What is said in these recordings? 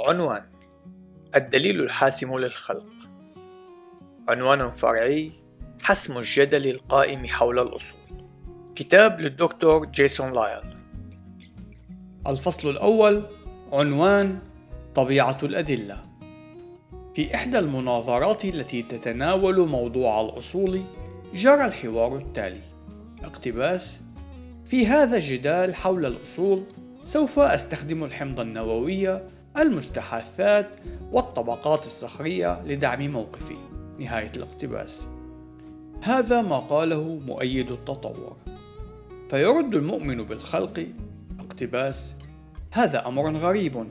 عنوان: الدليل الحاسم للخلق. عنوان فرعي: حسم الجدل القائم حول الأصول. كتاب للدكتور جيسون لايل. الفصل الأول، عنوان: طبيعة الأدلة. في إحدى المناظرات التي تتناول موضوع الأصول جرى الحوار التالي. اقتباس: في هذا الجدال حول الأصول سوف أستخدم الحمض النووي، المستحاثات، والطبقات الصخرية لدعم موقفي. نهاية الاقتباس. هذا ما قاله مؤيد التطور. فيرد المؤمن بالخلق: اقتباس: هذا أمر غريب،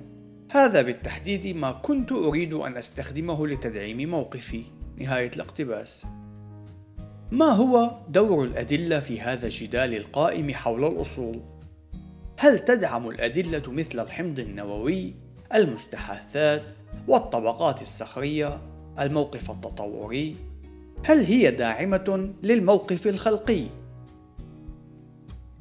هذا بالتحديد ما كنت أريد أن أستخدمه لتدعيم موقفي. نهاية الاقتباس. ما هو دور الأدلة في هذا الجدال القائم حول الأصول؟ هل تدعم الأدلة مثل الحمض النووي، المستحاثات، والطبقات الصخرية، الموقف التطوري؟ هل هي داعمة للموقف الخلقي؟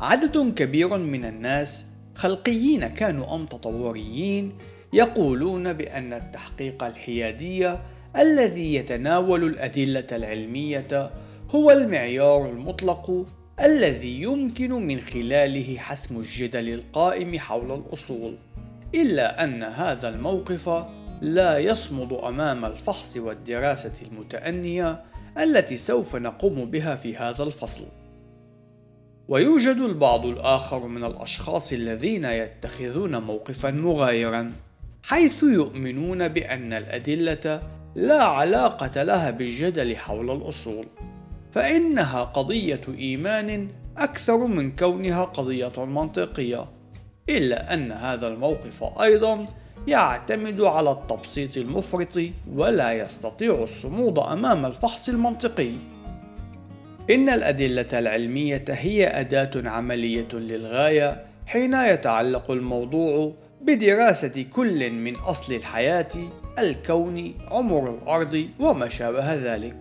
عدد كبير من الناس، خلقيين كانوا أم تطوريين، يقولون بأن التحقيق الحيادي الذي يتناول الأدلة العلمية هو المعيار المطلق الذي يمكن من خلاله حسم الجدل القائم حول الأصول، إلا أن هذا الموقف لا يصمد أمام الفحص والدراسة المتأنية التي سوف نقوم بها في هذا الفصل. ويوجد البعض الآخر من الأشخاص الذين يتخذون موقفا مغايرا، حيث يؤمنون بأن الأدلة لا علاقة لها بالجدل حول الأصول، فإنها قضية إيمان أكثر من كونها قضية منطقية، إلا أن هذا الموقف أيضا يعتمد على التبسيط المفرط ولا يستطيع الصمود أمام الفحص المنطقي. إن الأدلة العلمية هي أداة عملية للغاية حين يتعلق الموضوع بدراسة كل من أصل الحياة، الكون، عمر الأرض، وما شابه ذلك.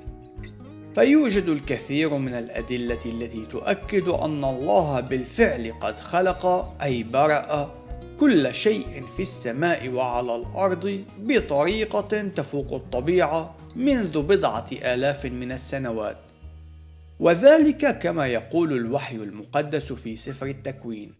فيوجد الكثير من الأدلة التي تؤكد أن الله بالفعل قد خلق، أي برأ، كل شيء في السماء وعلى الأرض بطريقة تفوق الطبيعة منذ بضعة آلاف من السنوات، وذلك كما يقول الوحي المقدس في سفر التكوين.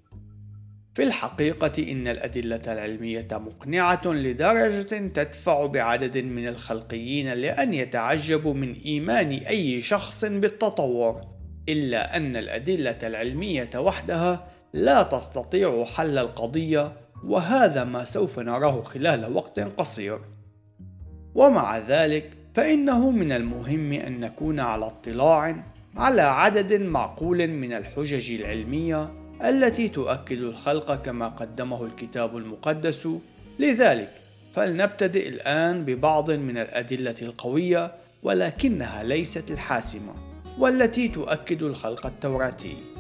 في الحقيقة إن الأدلة العلمية مقنعة لدرجة تدفع بعدد من الخلقيين لأن يتعجبوا من إيمان أي شخص بالتطور، إلا أن الأدلة العلمية وحدها لا تستطيع حل القضية، وهذا ما سوف نراه خلال وقت قصير. ومع ذلك فإنه من المهم أن نكون على اطلاع على عدد معقول من الحجج العلمية التي تؤكد الخلق كما قدمه الكتاب المقدس. لذلك فلنبتدئ الآن ببعض من الأدلة القوية ولكنها ليست الحاسمة، والتي تؤكد الخلق التوراتي.